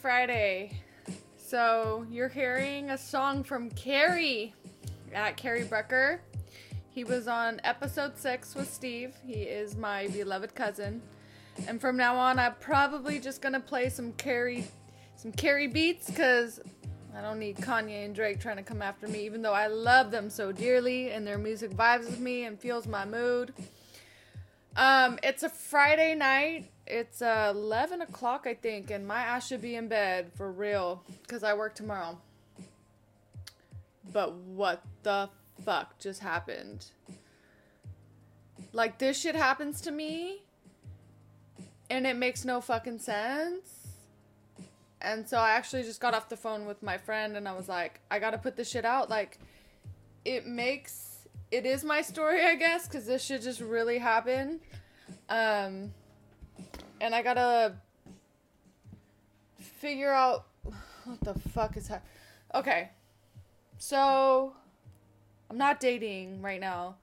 Friday. So you're hearing a song from Carrie at Carrie Brucker. He was on episode 6 with Steve. He is my beloved cousin. And from now on, I'm probably just going to play some Carrie beats because I don't need Kanye and Drake trying to come after me, even though I love them so dearly and their music vibes with me and fuels my mood. It's a Friday night. It's 11 o'clock, I think, and my ass should be in bed for real because I work tomorrow. But what the fuck just happened? Like, this shit happens to me and it makes no fucking sense. And so I actually just got off the phone with my friend and I was like, I gotta put this shit out. Like, it is my story, I guess, because this shit just really happened. And I gotta figure out what the fuck is happening. Okay. So, I'm not dating right now.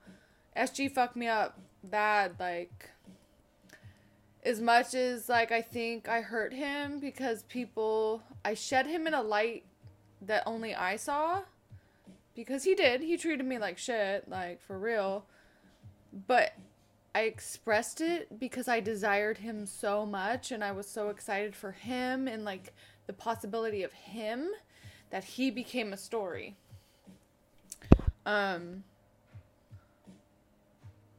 SG fucked me up bad, like, as much as, like, I think I hurt him because I shed him in a light that only I saw. Because he did. He treated me like shit, like, for real. But I expressed it because I desired him so much and I was so excited for him and, like, the possibility of him that he became a story.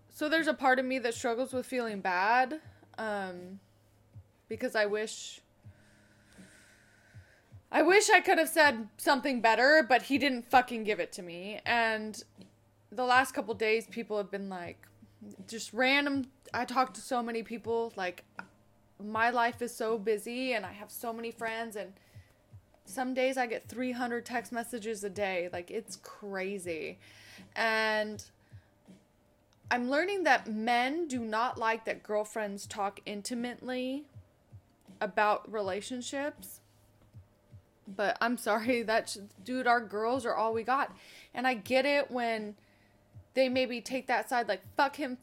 So there's a part of me that struggles with feeling bad, because I wish I could have said something better, but he didn't fucking give it to me. And the last couple days, people have been like, just random. I talked to so many people, like, my life is so busy and I have so many friends, and some days I get 300 text messages a day. Like, it's crazy. And I'm learning that men do not like that girlfriends talk intimately about relationships. But I'm sorry, dude, our girls are all we got. And I get it when they maybe take that side, like, fuck him,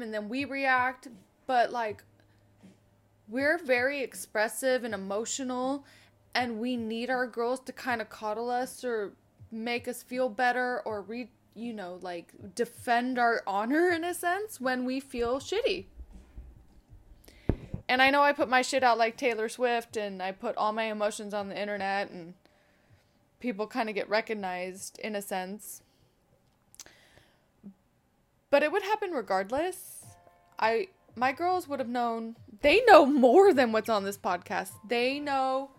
and then we react. But, like, we're very expressive and emotional, and we need our girls to kind of coddle us or make us feel better or defend our honor in a sense when we feel shitty. And I know I put my shit out like Taylor Swift and I put all my emotions on the internet and people kind of get recognized in a sense. But it would happen regardless. My girls would have known. They know more than what's on this podcast. They know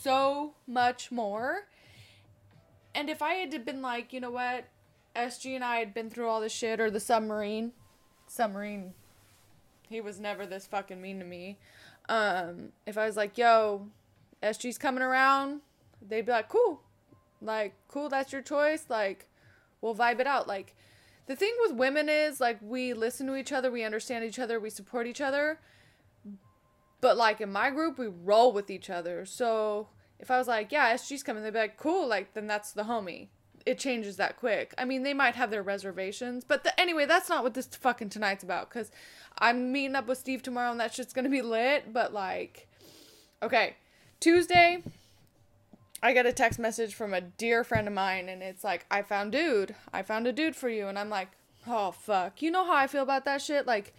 so much more. And if I had been like, you know what, SG and I had been through all this shit, or the submarine, he was never this fucking mean to me. If I was like, yo, SG's coming around, they'd be like, cool. Like, cool, that's your choice. Like, we'll vibe it out. Like, the thing with women is, like, we listen to each other, we understand each other, we support each other. But, like, in my group, we roll with each other. So, if I was like, yeah, SG's coming, they'd be like, cool, like, then that's the homie. It changes that quick. I mean, they might have their reservations, but anyway, that's not what this fucking tonight's about, because I'm meeting up with Steve tomorrow, and that shit's gonna be lit, but, like, okay, Tuesday, I get a text message from a dear friend of mine, and it's like, I found a dude for you, and I'm like, oh, fuck, you know how I feel about that shit, like,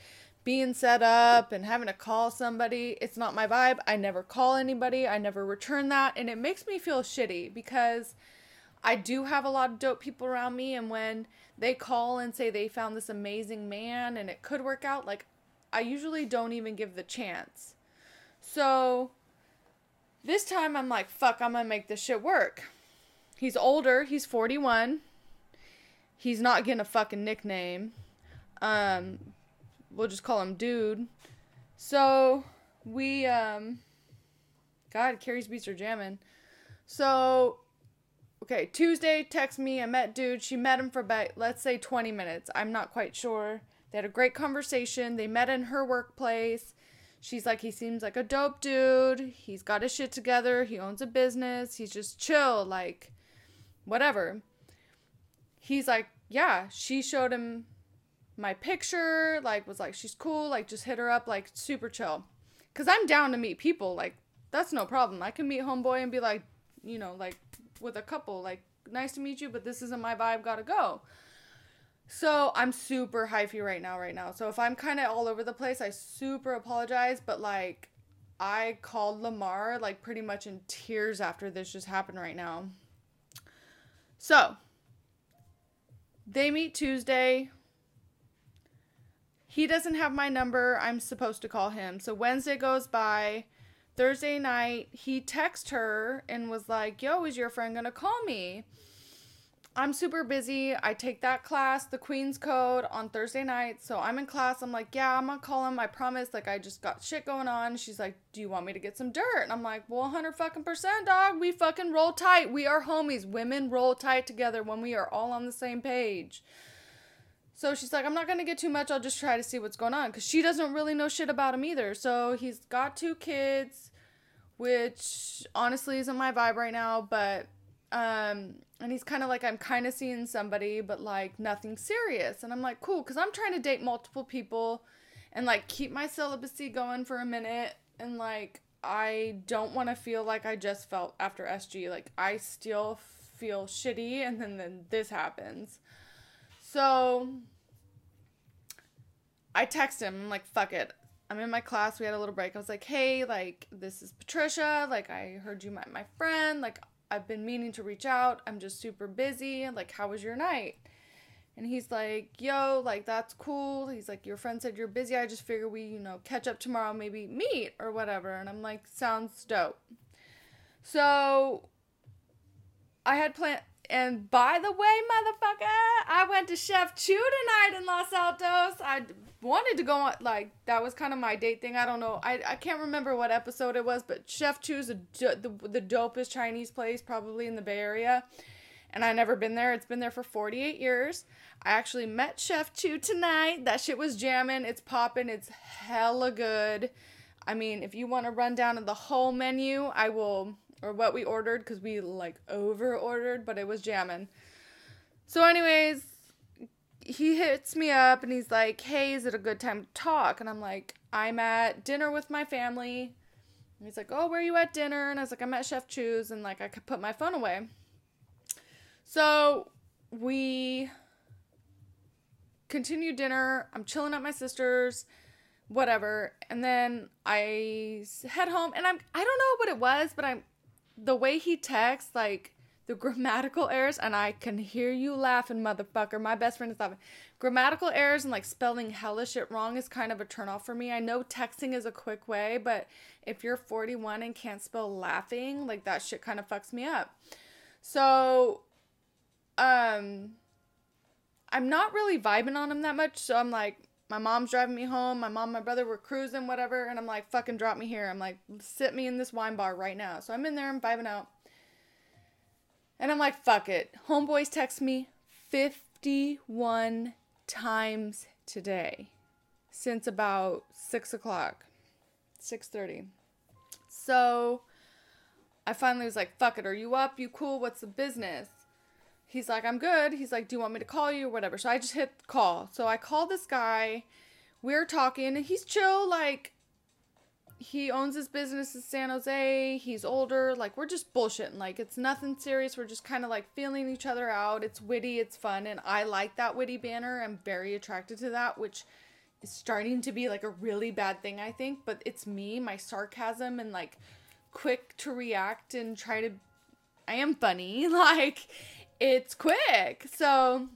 being set up and having to call somebody. It's not my vibe. I never call anybody. I never return that. And it makes me feel shitty because I do have a lot of dope people around me. And when they call and say they found this amazing man and it could work out, like, I usually don't even give the chance. So this time I'm like, fuck, I'm gonna make this shit work. He's older. He's 41. He's not getting a fucking nickname. We'll just call him dude. So, we, God, Carrie's beats are jamming. So, okay, Tuesday, text me, I met dude. She met him for about, let's say, 20 minutes. I'm not quite sure. They had a great conversation. They met in her workplace. She's like, he seems like a dope dude. He's got his shit together. He owns a business. He's just chill, like, whatever. He's like, yeah, she showed him my picture, like, was like, she's cool, like, just hit her up, like, super chill, because I'm down to meet people, like, that's no problem. I can meet homeboy and be like, you know, like with a couple, like, nice to meet you, but this isn't my vibe, gotta go. So I'm super hyphy right now. So if I'm kind of all over the place, I super apologize, but like I called Lamar like pretty much in tears after this just happened right now. So they meet Tuesday. He doesn't have my number. I'm supposed to call him. So Wednesday goes by. Thursday night, he texted her and was like, yo, is your friend going to call me? I'm super busy. I take that class, the Queen's Code, on Thursday night. So I'm in class. I'm like, yeah, I'm going to call him. I promise. Like, I just got shit going on. She's like, do you want me to get some dirt? And I'm like, well, 100%, dog. We fucking roll tight. We are homies. Women roll tight together when we are all on the same page. So she's like, I'm not going to get too much. I'll just try to see what's going on. Because she doesn't really know shit about him either. So he's got 2 kids, which honestly isn't my vibe right now. But... and he's kind of like, I'm kind of seeing somebody, but like nothing serious. And I'm like, cool. 'Cause I'm trying to date multiple people and like keep my celibacy going for a minute. And like, I don't want to feel like I just felt after SG. Like I still feel shitty. And then this happens. So I text him. I'm like, fuck it. I'm in my class. We had a little break. I was like, hey, like, this is Patricia. Like, I heard you met my friend. Like, I've been meaning to reach out. I'm just super busy. Like, how was your night? And he's like, yo, like, that's cool. He's like, your friend said you're busy. I just figured we, you know, catch up tomorrow, maybe meet or whatever. And I'm like, sounds dope. So I had planned, and by the way, motherfucker, I went to Chef Chu tonight in Los Altos. I wanted to go on, like, that was kind of my date thing. I don't know. I can't remember what episode it was, but Chef Chu's the dopest Chinese place probably in the Bay Area. And I've never been there. It's been there for 48 years. I actually met Chef Chu tonight. That shit was jamming. It's popping. It's hella good. I mean, if you want to run down to the whole menu, I will... or what we ordered, because we, like, over-ordered, but it was jamming. So, anyways, he hits me up, and he's like, hey, is it a good time to talk? And I'm like, I'm at dinner with my family. And he's like, oh, where are you at dinner? And I was like, I'm at Chef Chu's, and, like, I could put my phone away. So, we continue dinner. I'm chilling at my sister's. Whatever. And then I head home, and I don't know what it was, but the way he texts, like, the grammatical errors, and I can hear you laughing, motherfucker. My best friend is laughing. Grammatical errors and, like, spelling hella shit wrong is kind of a turnoff for me. I know texting is a quick way, but if you're 41 and can't spell laughing, like, that shit kind of fucks me up. So, I'm not really vibing on him that much, so I'm like, my mom's driving me home. My mom and my brother were cruising, whatever. And I'm like, fucking drop me here. I'm like, sit me in this wine bar right now. So I'm in there. I'm vibing out. And I'm like, fuck it. Homeboys text me 51 times today since about 6 o'clock, 6:30. So I finally was like, fuck it. Are you up? You cool? What's the business? He's like, I'm good. He's like, do you want me to call you or whatever? So I just hit call. So I call this guy. We're talking. And he's chill. Like, he owns his business in San Jose. He's older. Like, we're just bullshitting. Like, it's nothing serious. We're just kind of, like, feeling each other out. It's witty. It's fun. And I like that witty banner. I'm very attracted to that, which is starting to be, like, a really bad thing, I think. But it's me, my sarcasm, and, like, quick to react and try to... I am funny. Like... it's quick. So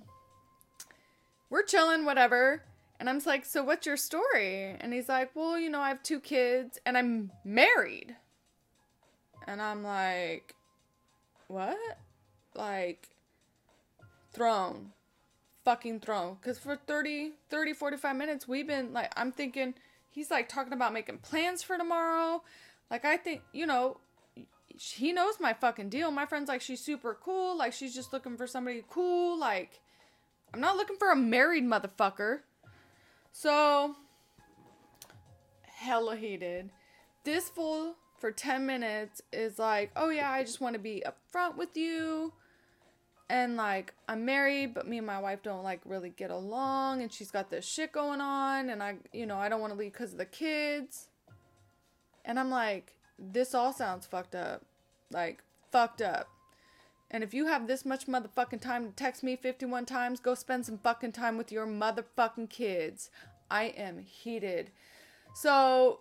we're chilling, whatever. And I'm just like, so what's your story? And he's like, well, you know, I have 2 kids and I'm married. And I'm like, what? Like, thrown. Fucking thrown. Because for 45 minutes, we've been like, I'm thinking, he's like talking about making plans for tomorrow. Like, I think, you know, he knows my fucking deal. My friend's like, she's super cool. Like, she's just looking for somebody cool. Like, I'm not looking for a married motherfucker. So, hella heated. This fool for 10 minutes is like, oh yeah, I just want to be upfront with you. And like, I'm married, but me and my wife don't like really get along. And she's got this shit going on. And I, you know, I don't want to leave because of the kids. And I'm like... this all sounds fucked up. Like, fucked up. And if you have this much motherfucking time to text me 51 times, go spend some fucking time with your motherfucking kids. I am heated. So,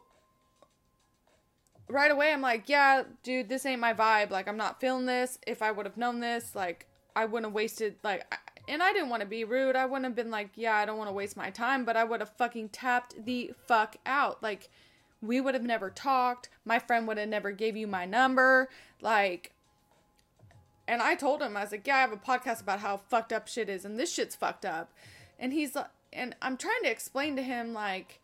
right away I'm like, yeah, dude, this ain't my vibe. Like, I'm not feeling this. If I would have known this, like, I wouldn't have wasted, like... And I didn't want to be rude. I wouldn't have been like, yeah, I don't want to waste my time. But I would have fucking tapped the fuck out. Like, we would have never talked. My friend would have never gave you my number. Like, and I told him, I was like, yeah, I have a podcast about how fucked up shit is. And this shit's fucked up. And he's like, and I'm trying to explain to him, like,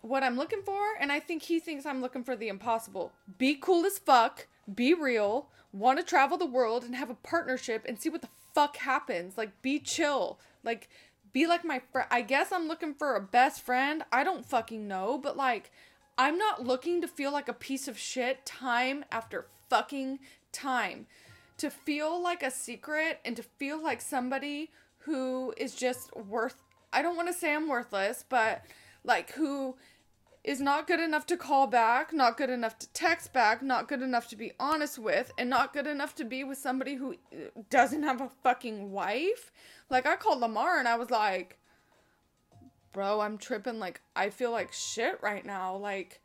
what I'm looking for. And I think he thinks I'm looking for the impossible. Be cool as fuck. Be real. Want to travel the world and have a partnership and see what the fuck happens. Like, be chill. Like, be like my friend. I guess I'm looking for a best friend. I don't fucking know, but like, I'm not looking to feel like a piece of shit time after fucking time. To feel like a secret and to feel like somebody who is just I don't want to say I'm worthless, but like, who is not good enough to call back, not good enough to text back, not good enough to be honest with, and not good enough to be with somebody who doesn't have a fucking wife. Like, I called Lamar and I was like, bro, I'm tripping. Like, I feel like shit right now. Like,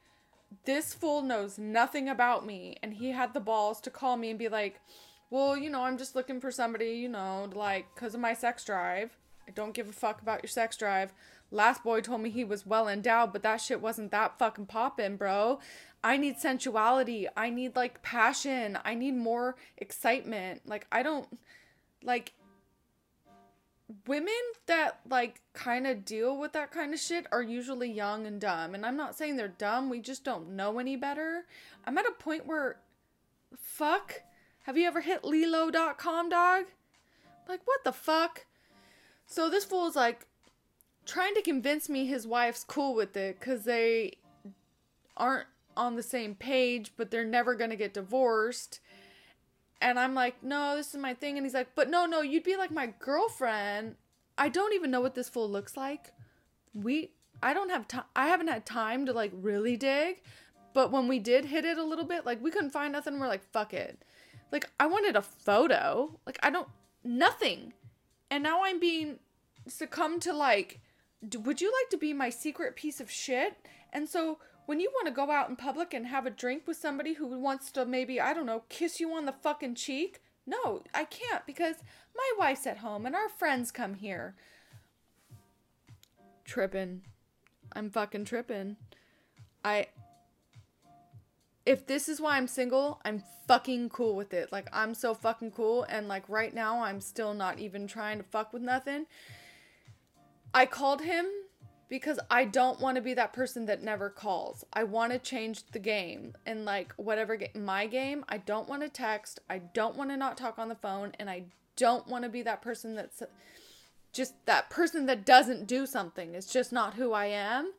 this fool knows nothing about me. And he had the balls to call me and be like, well, you know, I'm just looking for somebody, you know, like, because of my sex drive. I don't give a fuck about your sex drive. Last boy told me he was well endowed, but that shit wasn't that fucking poppin', bro. I need sensuality. I need, like, passion. I need more excitement. Like, I don't, like, women that, like, kind of deal with that kind of shit are usually young and dumb. And I'm not saying they're dumb. We just don't know any better. I'm at a point where, fuck, have you ever hit Lilo.com, dog? Like, what the fuck? So this fool's, like, trying to convince me his wife's cool with it because they aren't on the same page, but they're never going to get divorced. And I'm like, no, this is my thing. And he's like, but no, you'd be like my girlfriend. I don't even know what this fool looks like. I haven't had time to, like, really dig. But when we did hit it a little bit, like, we couldn't find nothing. We're like, fuck it. Like, I wanted a photo. Like, nothing. And now I'm being succumbed to, like, would you like to be my secret piece of shit? And so when you want to go out in public and have a drink with somebody who wants to maybe, I don't know, kiss you on the fucking cheek? No, I can't because my wife's at home and our friends come here. Trippin'. I'm fucking trippin'. If this is why I'm single, I'm fucking cool with it. Like, I'm so fucking cool. And, like, right now I'm still not even trying to fuck with nothing. I called him because I don't want to be that person that never calls. I want to change the game. And, like, whatever my game, I don't want to text. I don't want to not talk on the phone. And I don't want to be that person that's just that person that doesn't do something. It's just not who I am.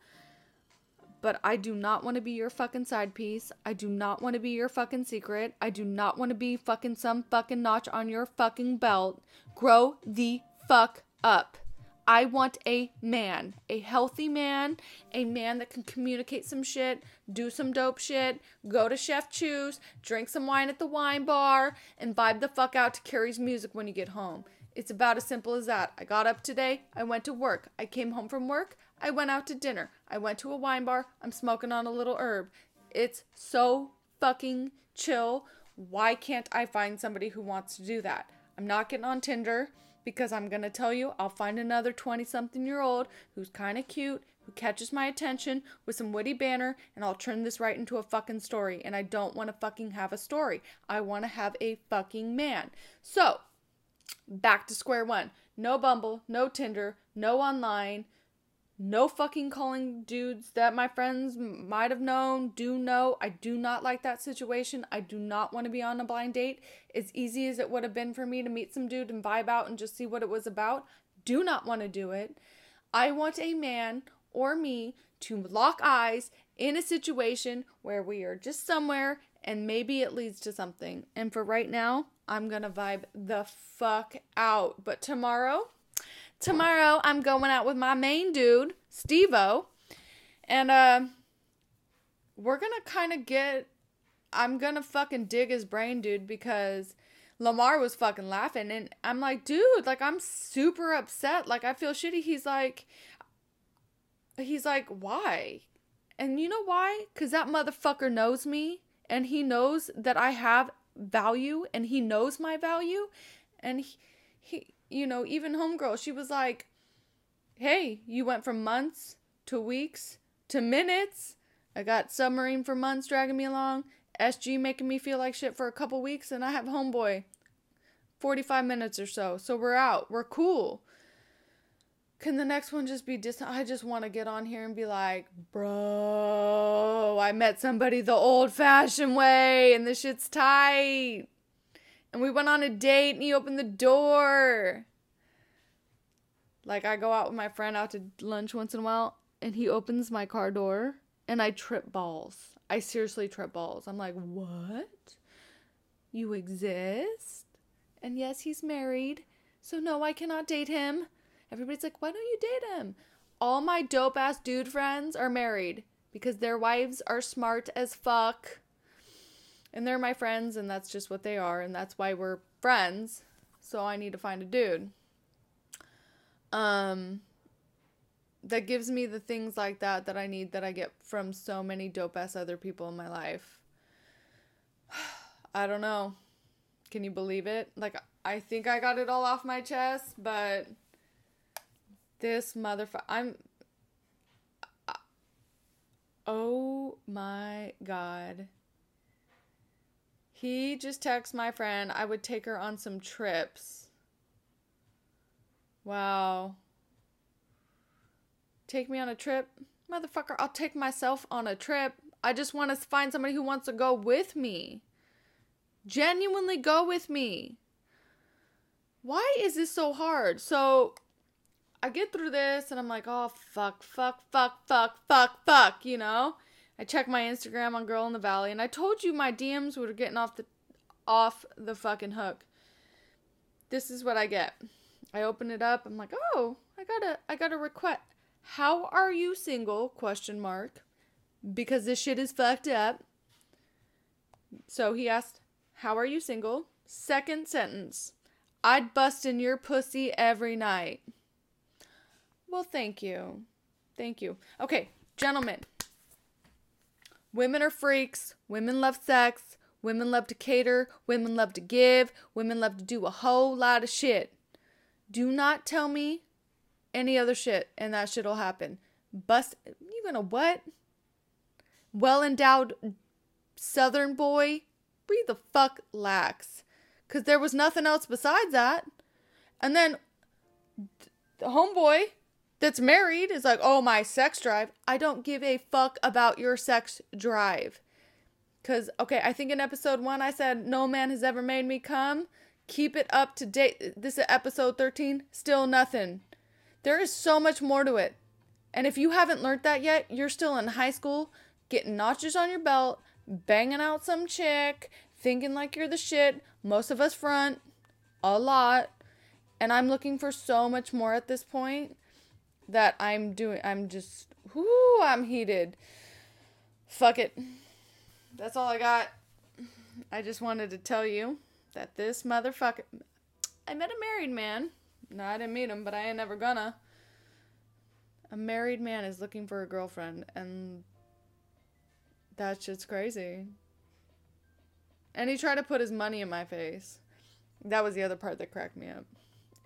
But I do not want to be your fucking side piece. I do not want to be your fucking secret. I do not want to be fucking some fucking notch on your fucking belt. Grow the fuck up. I want a man, a healthy man, a man that can communicate some shit, do some dope shit, go to Chef Chu's, drink some wine at the wine bar, and vibe the fuck out to Carrie's music when you get home. It's about as simple as that. I got up today, I went to work, I came home from work, I went out to dinner, I went to a wine bar, I'm smoking on a little herb. It's so fucking chill. Why can't I find somebody who wants to do that? I'm not getting on Tinder. Because I'm going to tell you, I'll find another 20-something-year-old who's kind of cute, who catches my attention with some witty banner, and I'll turn this right into a fucking story. And I don't want to fucking have a story. I want to have a fucking man. So, back to square one. No Bumble, no Tinder, no online, no fucking calling dudes that my friends might have known, do know. I do not like that situation. I do not want to be on a blind date. As easy as it would have been for me to meet some dude and vibe out and just see what it was about, do not want to do it. I want a man or me to lock eyes in a situation where we are just somewhere and maybe it leads to something. And for right now, I'm going to vibe the fuck out. But tomorrow, I'm going out with my main dude, Steve-O, and we're going to kind of get I'm gonna fucking dig his brain, dude, because Lamar was fucking laughing, and I'm like, dude, like, I'm super upset, like, I feel shitty. He's like, why? And you know why? Because that motherfucker knows me, and he knows that I have value, and he knows my value, and he you know, even homegirl, she was like, hey, you went from months to weeks to minutes. I got submarine for months dragging me along, SG making me feel like shit for a couple weeks, and I have homeboy 45 minutes or so. So we're out. We're cool. Can the next one just be distant? I just want to get on here and be like, bro, I met somebody the old-fashioned way, and this shit's tight. And we went on a date, and he opened the door. Like, I go out with my friend out to lunch once in a while, and he opens my car door, and I trip balls. I seriously trip balls. I'm like, what? You exist? And yes, he's married, so no, I cannot date him. Everybody's like, why don't you date him? All my dope-ass dude friends are married because their wives are smart as fuck. And they're my friends, and that's just what they are, and that's why we're friends. So I need to find a dude that gives me the things like that that I need, that I get from so many dope-ass other people in my life. I don't know. Can you believe it? Like, I think I got it all off my chest, but this motherfucker, oh my God. He just texted my friend, I would take her on some trips. Wow. Take me on a trip? Motherfucker, I'll take myself on a trip. I just want to find somebody who wants to go with me. Genuinely go with me. Why is this so hard? So, I get through this and I'm like, oh, fuck, you know? I checked my Instagram on Girl in the Valley, and I told you my DMs were getting off the fucking hook. This is what I get. I open it up. I'm like, oh, I got a request. How are you single? ? Because this shit is fucked up. So he asked, how are you single? Second sentence. I'd bust in your pussy every night. Well, thank you. Thank you. Okay, gentlemen. Women are freaks. Women love sex. Women love to cater. Women love to give. Women love to do a whole lot of shit. Do not tell me any other shit, and that shit'll happen. Bust. You gonna what? Well-endowed southern boy? Breathe the fuck lax. Because there was nothing else besides that. And then the homeboy that's married is like, oh, my sex drive. I don't give a fuck about your sex drive. Because, okay, I think in episode 1 I said, no man has ever made me come. Keep it up to date. This is episode 13. Still nothing. There is so much more to it. And if you haven't learned that yet, you're still in high school, getting notches on your belt, banging out some chick, thinking like you're the shit. Most of us front a lot. And I'm looking for so much more at this point. That I'm heated. Fuck it. That's all I got. I just wanted to tell you that this motherfucker, I met a married man. No, I didn't meet him, but I ain't never gonna. A married man is looking for a girlfriend, and that shit's crazy. And he tried to put his money in my face. That was the other part that cracked me up.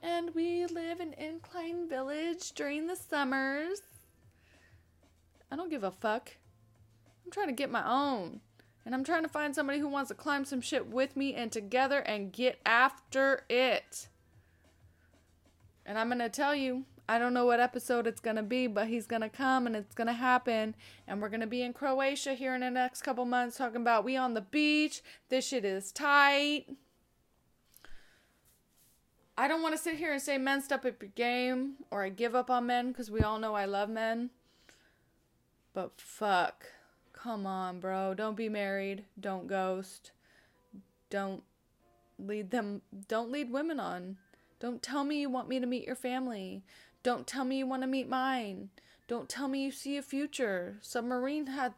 And we live in Incline Village during the summers. I don't give a fuck. I'm trying to get my own. And I'm trying to find somebody who wants to climb some shit with me and together and get after it. And I'm going to tell you, I don't know what episode it's going to be, but he's going to come and it's going to happen. And we're going to be in Croatia here in the next couple months talking about we on the beach. This shit is tight. I don't want to sit here and say men step up your game or I give up on men because we all know I love men. But fuck. Come on, bro. Don't be married. Don't ghost. Don't lead women on. Don't tell me you want me to meet your family. Don't tell me you want to meet mine. Don't tell me you see a future. Submarine had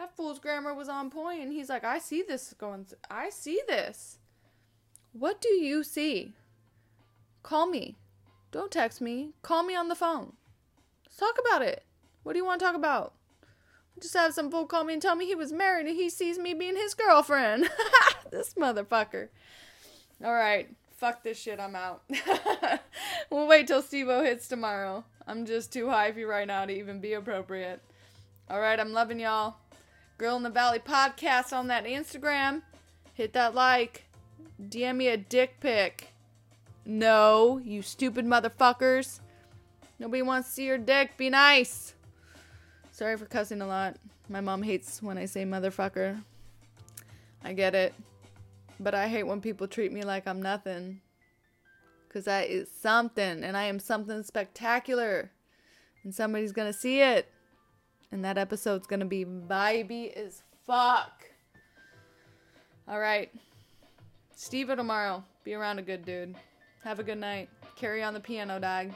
that fool's grammar was on point. And he's like, I see this going, I see this. What do you see? Call me. Don't text me. Call me on the phone. Let's talk about it. What do you want to talk about? Just have some fool call me and tell me he was married and he sees me being his girlfriend. This motherfucker. All right. Fuck this shit. I'm out. We'll wait till Steve-O hits tomorrow. I'm just too hypey right now to even be appropriate. All right. I'm loving y'all. Girl in the Valley podcast on that Instagram. Hit that like. DM me a dick pic. No, you stupid motherfuckers. Nobody wants to see your dick. Be nice. Sorry for cussing a lot. My mom hates when I say motherfucker. I get it. But I hate when people treat me like I'm nothing. Because I is something. And I am something spectacular. And somebody's going to see it. And that episode's going to be vibey as fuck. Alright. Steve-O tomorrow. Be around a good dude. Have a good night. Carry on the piano, dog.